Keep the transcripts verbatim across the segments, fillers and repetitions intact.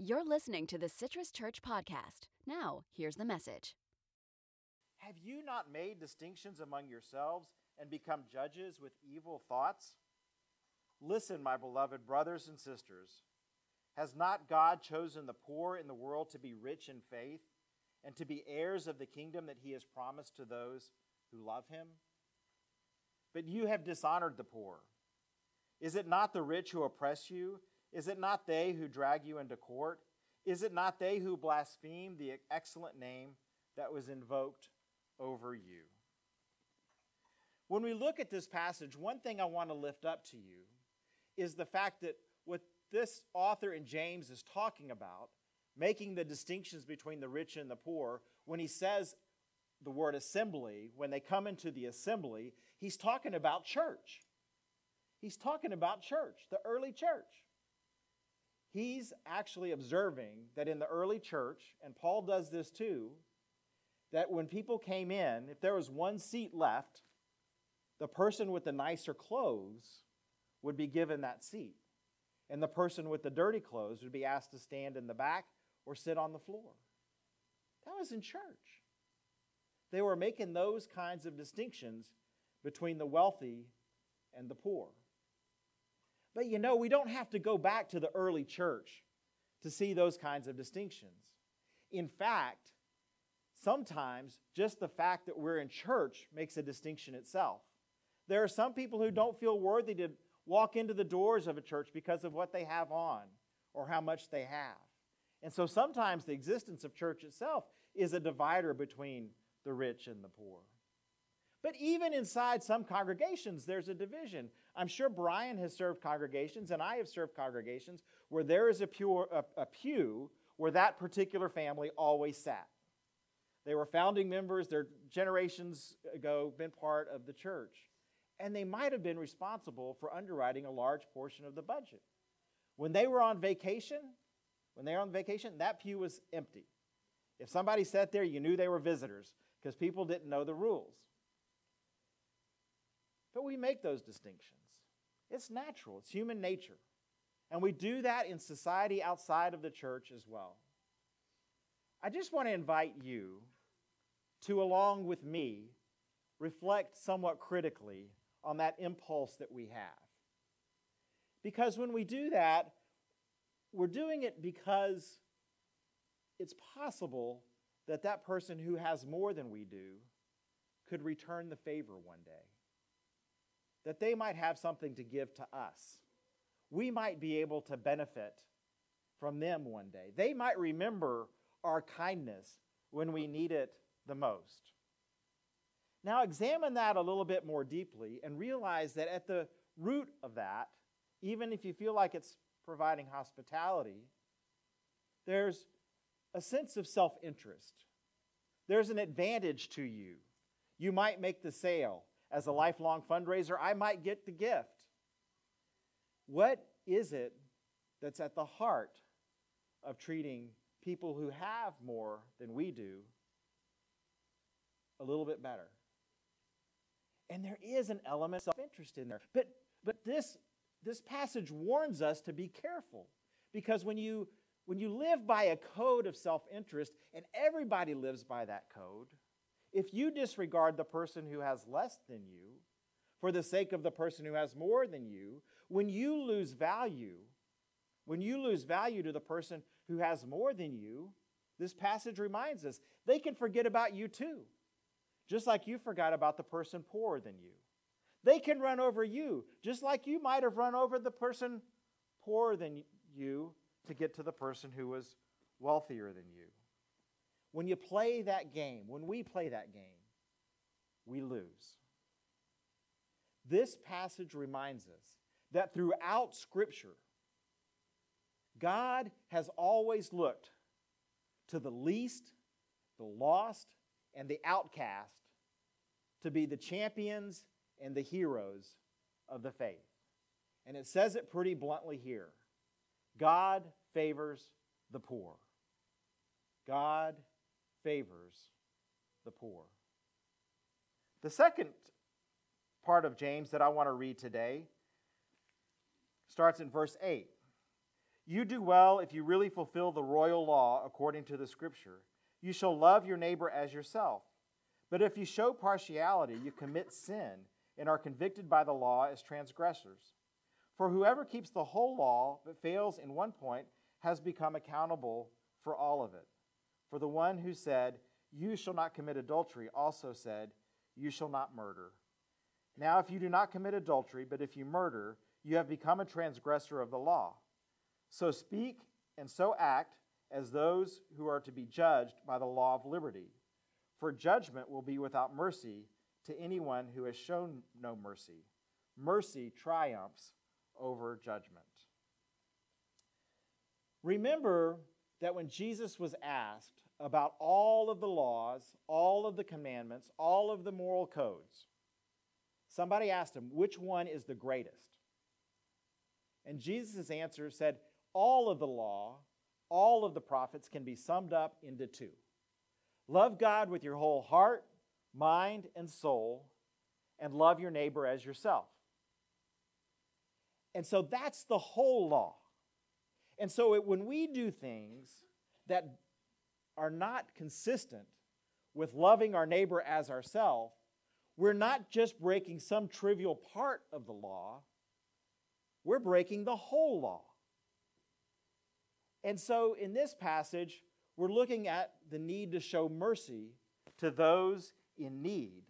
You're listening to the Citrus Church Podcast. Now, here's the message. Have you not made distinctions among yourselves and become judges with evil thoughts? Listen, my beloved brothers and sisters. Has not God chosen the poor in the world to be rich in faith and to be heirs of the kingdom that he has promised to those who love him? But you have dishonored the poor. Is it not the rich who oppress you? Is it not they who drag you into court? Is it not they who blaspheme the excellent name that was invoked over you? When we look at this passage, one thing I want to lift up to you is the fact that what this author in James is talking about, making the distinctions between the rich and the poor, when he says the word assembly, when they come into the assembly, he's talking about church. He's talking about church, the early church. He's actually observing that in the early church, and Paul does this too, that when people came in, if there was one seat left, the person with the nicer clothes would be given that seat. And the person with the dirty clothes would be asked to stand in the back or sit on the floor. That was in church. They were making those kinds of distinctions between the wealthy and the poor. But you know, we don't have to go back to the early church to see those kinds of distinctions. In fact, sometimes just the fact that we're in church makes a distinction itself. There are some people who don't feel worthy to walk into the doors of a church because of what they have on or how much they have. And so sometimes the existence of church itself is a divider between the rich and the poor. But even inside some congregations, there's a division. I'm sure Brian has served congregations, and I have served congregations, where there is a pew, a, a pew where that particular family always sat. They were founding members, they're generations ago been part of the church. And they might have been responsible for underwriting a large portion of the budget. When they were on vacation, when they were on vacation, that pew was empty. If somebody sat there, you knew they were visitors, because people didn't know the rules. But we make those distinctions. It's natural. It's human nature. And we do that in society outside of the church as well. I just want to invite you to, along with me, reflect somewhat critically on that impulse that we have. Because when we do that, we're doing it because it's possible that that person who has more than we do could return the favor one day. That they might have something to give to us. We might be able to benefit from them one day. They might remember our kindness when we need it the most. Now examine that a little bit more deeply and realize that at the root of that, even if you feel like it's providing hospitality, there's a sense of self-interest. There's an advantage to you. You might make the sale. As a lifelong fundraiser, I might get the gift. What is it that's at the heart of treating people who have more than we do a little bit better? And there is an element of self-interest in there. But but this, this passage warns us to be careful, because when you when you live by a code of self-interest, and everybody lives by that code, if you disregard the person who has less than you for the sake of the person who has more than you, when you lose value, when you lose value to the person who has more than you, this passage reminds us, they can forget about you too, just like you forgot about the person poorer than you. They can run over you, just like you might have run over the person poorer than you to get to the person who was wealthier than you. When you play that game, when we play that game, we lose. This passage reminds us that throughout Scripture, God has always looked to the least, the lost, and the outcast to be the champions and the heroes of the faith. And it says it pretty bluntly here. God favors the poor. God favors the poor. The second part of James that I want to read today starts in verse eight. You do well if you really fulfill the royal law according to the Scripture. You shall love your neighbor as yourself. But if you show partiality, you commit sin and are convicted by the law as transgressors. For whoever keeps the whole law but fails in one point has become accountable for all of it. For the one who said, "You shall not commit adultery," also said, "You shall not murder." Now if you do not commit adultery, but if you murder, you have become a transgressor of the law. So speak and so act as those who are to be judged by the law of liberty. For judgment will be without mercy to anyone who has shown no mercy. Mercy triumphs over judgment. Remember that when Jesus was asked about all of the laws, all of the commandments, all of the moral codes, somebody asked him, which one is the greatest? And Jesus' answer said, all of the law, all of the prophets can be summed up into two. Love God with your whole heart, mind, and soul, and love your neighbor as yourself. And so that's the whole law. And so it, when we do things that are not consistent with loving our neighbor as ourselves, we're not just breaking some trivial part of the law, we're breaking the whole law. And so in this passage, we're looking at the need to show mercy to those in need.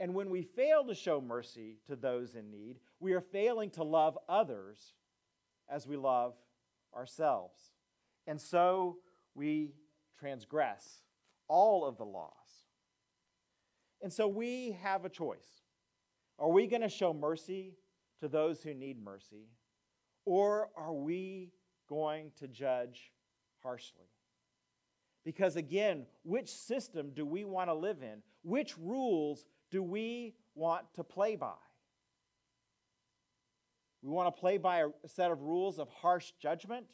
And when we fail to show mercy to those in need, we are failing to love others as we love ourselves. And so we transgress all of the laws. And so we have a choice. Are we going to show mercy to those who need mercy, or are we going to judge harshly? Because again, which system do we want to live in? Which rules do we want to play by? We want to play by a set of rules of harsh judgment?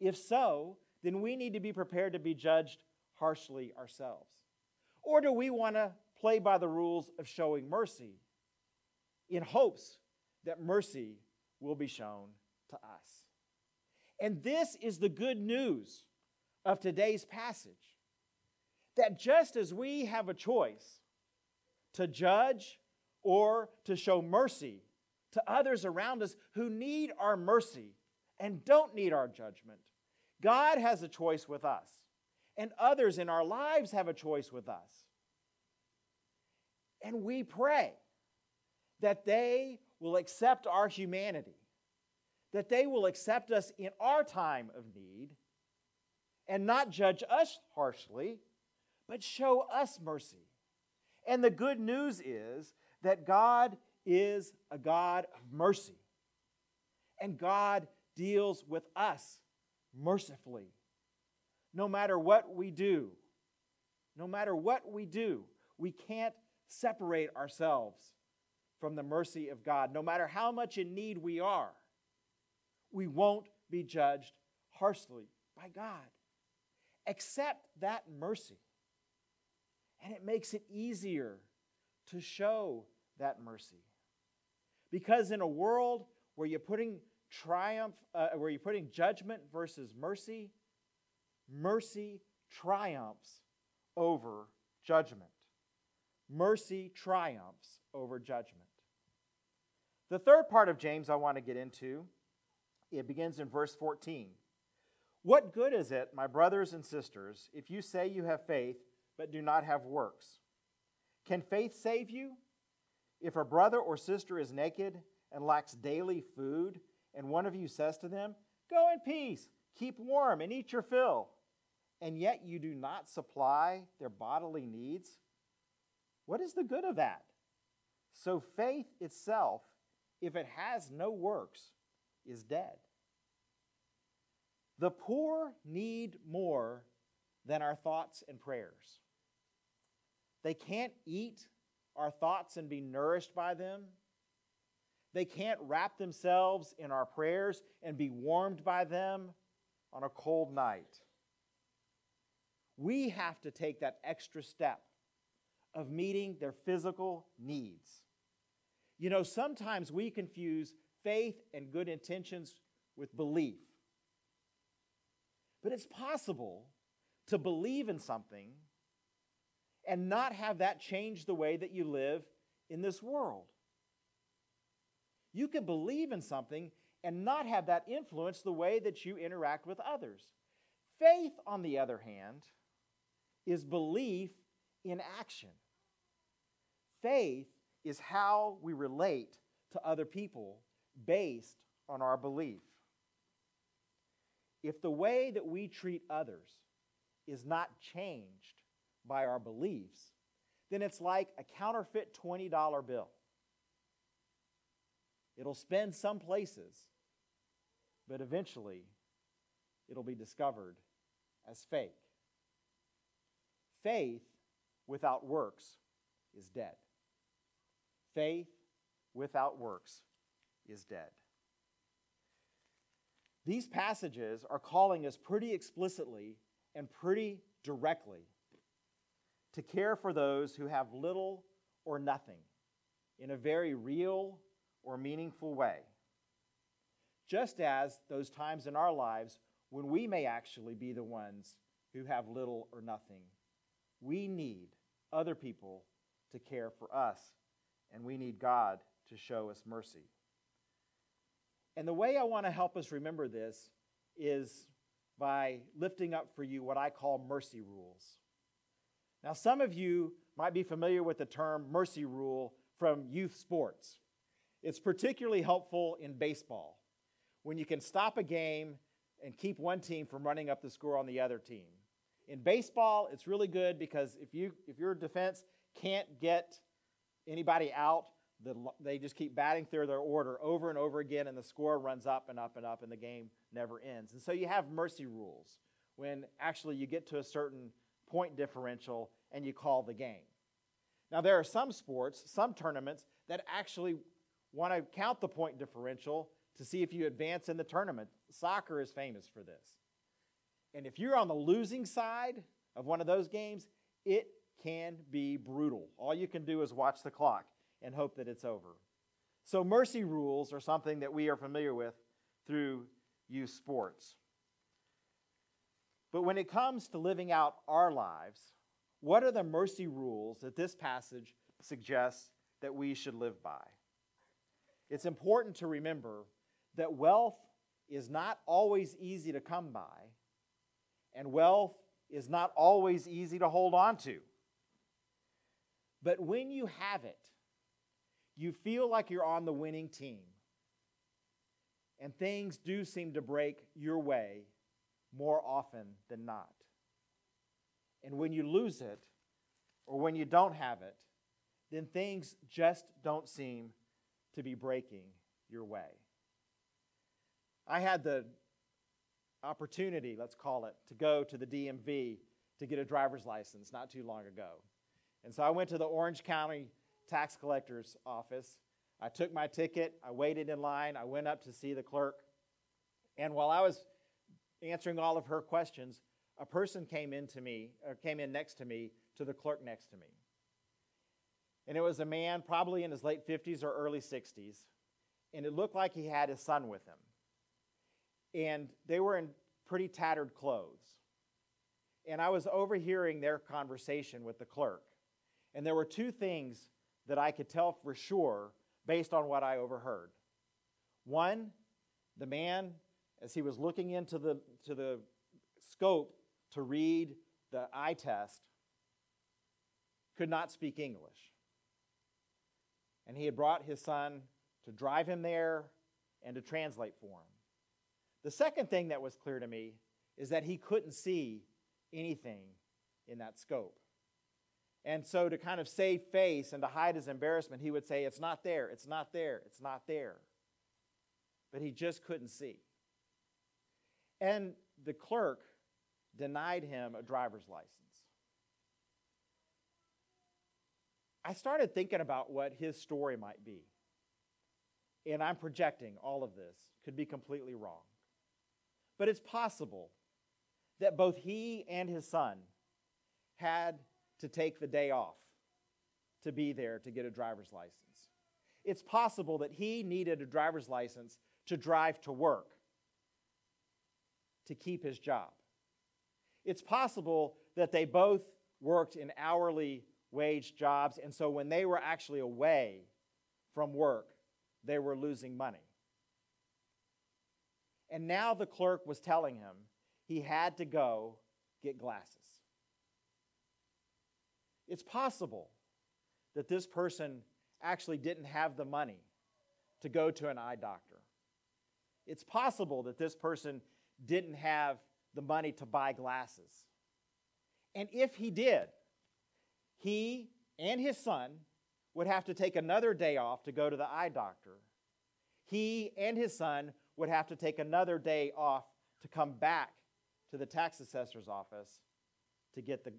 If so, then we need to be prepared to be judged harshly ourselves. Or do we want to play by the rules of showing mercy in hopes that mercy will be shown to us? And this is the good news of today's passage, that just as we have a choice to judge or to show mercy to others around us who need our mercy and don't need our judgment, God has a choice with us, and others in our lives have a choice with us. And we pray that they will accept our humanity, that they will accept us in our time of need, and not judge us harshly, but show us mercy. And the good news is that God is a God of mercy. And God deals with us mercifully. No matter what we do, no matter what we do, we can't separate ourselves from the mercy of God. No matter how much in need we are, we won't be judged harshly by God. Accept that mercy, and it makes it easier to show that mercy. Because in a world where you're putting triumph, uh, where you're putting judgment versus mercy, mercy triumphs over judgment. Mercy triumphs over judgment. The third part of James I want to get into, it begins in verse fourteen. What good is it, my brothers and sisters, if you say you have faith but do not have works? Can faith save you? If a brother or sister is naked and lacks daily food, and one of you says to them, "Go in peace, keep warm, and eat your fill," and yet you do not supply their bodily needs, what is the good of that? So faith itself, if it has no works, is dead. The poor need more than our thoughts and prayers. They can't eat our thoughts and be nourished by them. They can't wrap themselves in our prayers and be warmed by them on a cold night. We have to take that extra step of meeting their physical needs. You know, sometimes we confuse faith and good intentions with belief. But it's possible to believe in something and not have that change the way that you live in this world. You can believe in something and not have that influence the way that you interact with others. Faith, on the other hand, is belief in action. Faith is how we relate to other people based on our belief. If the way that we treat others is not changed by our beliefs, then it's like a counterfeit twenty dollar bill. It'll spend some places, but eventually it'll be discovered as fake. Faith without works is dead. Faith without works is dead. These passages are calling us pretty explicitly and pretty directly to care for those who have little or nothing in a very real or meaningful way, just as those times in our lives when we may actually be the ones who have little or nothing. We need other people to care for us, and we need God to show us mercy. And the way I want to help us remember this is by lifting up for you what I call mercy rules. Now, some of you might be familiar with the term mercy rule from youth sports. It's particularly helpful in baseball, when you can stop a game and keep one team from running up the score on the other team. In baseball, it's really good because if you if your defense can't get anybody out, the, they just keep batting through their order over and over again, and the score runs up and up and up, and the game never ends. And so you have mercy rules when actually you get to a certain point differential and you call the game. Now, there are some sports, some tournaments, that actually want to count the point differential to see if you advance in the tournament. Soccer is famous for this. And if you're on the losing side of one of those games, it can be brutal. All you can do is watch the clock and hope that it's over. So mercy rules are something that we are familiar with through youth sports. But when it comes to living out our lives, what are the mercy rules that this passage suggests that we should live by? It's important to remember that wealth is not always easy to come by, and wealth is not always easy to hold on to. But when you have it, you feel like you're on the winning team, and things do seem to break your way more often than not. And when you lose it, or when you don't have it, then things just don't seem to be breaking your way. I had the opportunity, let's call it, to go to the D M V to get a driver's license not too long ago. And so I went to the Orange County tax collector's office. I took my ticket. I waited in line. I went up to see the clerk. And while I was answering all of her questions, a person came in to me, or came in next to me, to the clerk next to me. And it was a man probably in his late fifties or early sixties, and it looked like he had his son with him. And they were in pretty tattered clothes. And I was overhearing their conversation with the clerk. And there were two things that I could tell for sure based on what I overheard. One, the man, as he was looking into the, to the scope to read the eye test, could not speak English. And he had brought his son to drive him there and to translate for him. The second thing that was clear to me is that he couldn't see anything in that scope. And so to kind of save face and to hide his embarrassment, he would say, "It's not there, it's not there, it's not there." But he just couldn't see. And the clerk denied him a driver's license. I started thinking about what his story might be. And I'm projecting all of this. Could be completely wrong. But it's possible that both he and his son had to take the day off to be there to get a driver's license. It's possible that he needed a driver's license to drive to work to keep his job. it's possible that they both worked in hourly wage jobs, and so when they were actually away from work, they were losing money. And now the clerk was telling him he had to go get glasses. It's possible that this person actually didn't have the money to go to an eye doctor. It's possible that this person didn't have the money to buy glasses. And if he did, he and his son would have to take another day off to go to the eye doctor. He and his son would have to take another day off to come back to the tax assessor's office to get the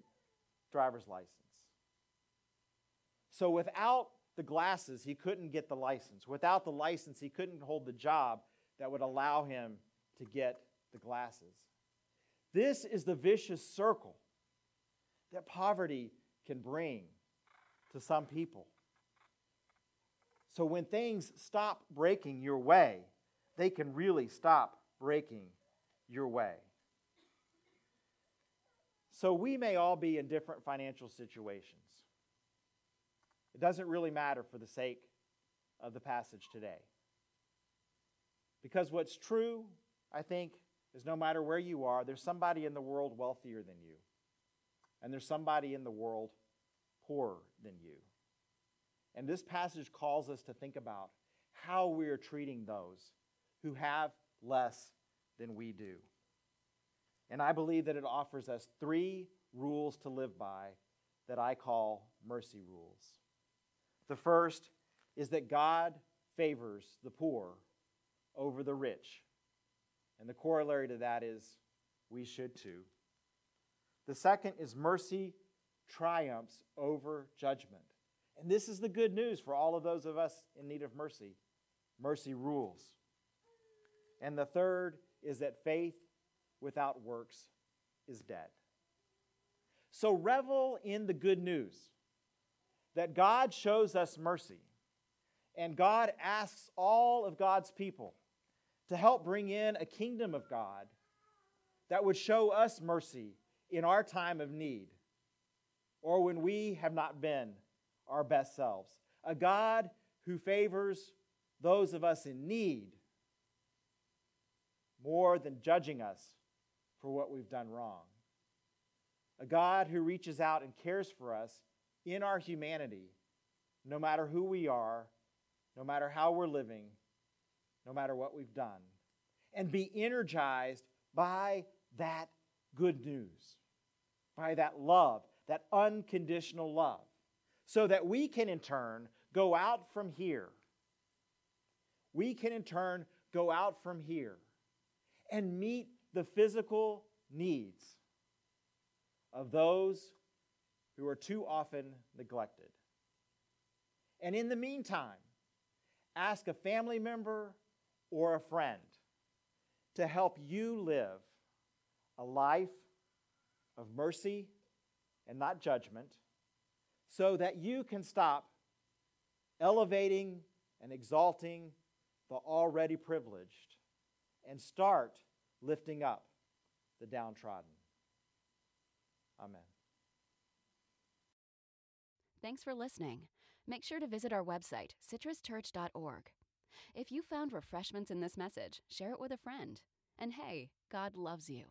driver's license. So without the glasses, he couldn't get the license. Without the license, he couldn't hold the job that would allow him to get the glasses. This is the vicious circle that poverty can bring to some people. So when things stop breaking your way, they can really stop breaking your way. So we may all be in different financial situations. It doesn't really matter for the sake of the passage today. Because what's true, I think, is no matter where you are, there's somebody in the world wealthier than you. And there's somebody in the world poorer than you. And this passage calls us to think about how we are treating those who have less than we do. And I believe that it offers us three rules to live by that I call mercy rules. The first is that God favors the poor over the rich. And the corollary to that is we should too. The second is mercy triumphs over judgment. And this is the good news for all of those of us in need of mercy. Mercy rules. And the third is that faith without works is dead. So revel in the good news that God shows us mercy, and God asks all of God's people to help bring in a kingdom of God that would show us mercy in our time of need, or when we have not been our best selves. A God who favors those of us in need more than judging us for what we've done wrong. A God who reaches out and cares for us in our humanity, no matter who we are, no matter how we're living, no matter what we've done, and be energized by that good news, by that love, that unconditional love, so that we can in turn go out from here. We can in turn go out from here and meet the physical needs of those who are too often neglected. And in the meantime, ask a family member or a friend to help you live a life of mercy and not judgment, so that you can stop elevating and exalting the already privileged and start lifting up the downtrodden. Amen. Thanks for listening. Make sure to visit our website, citrus church dot org. If you found refreshments in this message, share it with a friend. And hey, God loves you.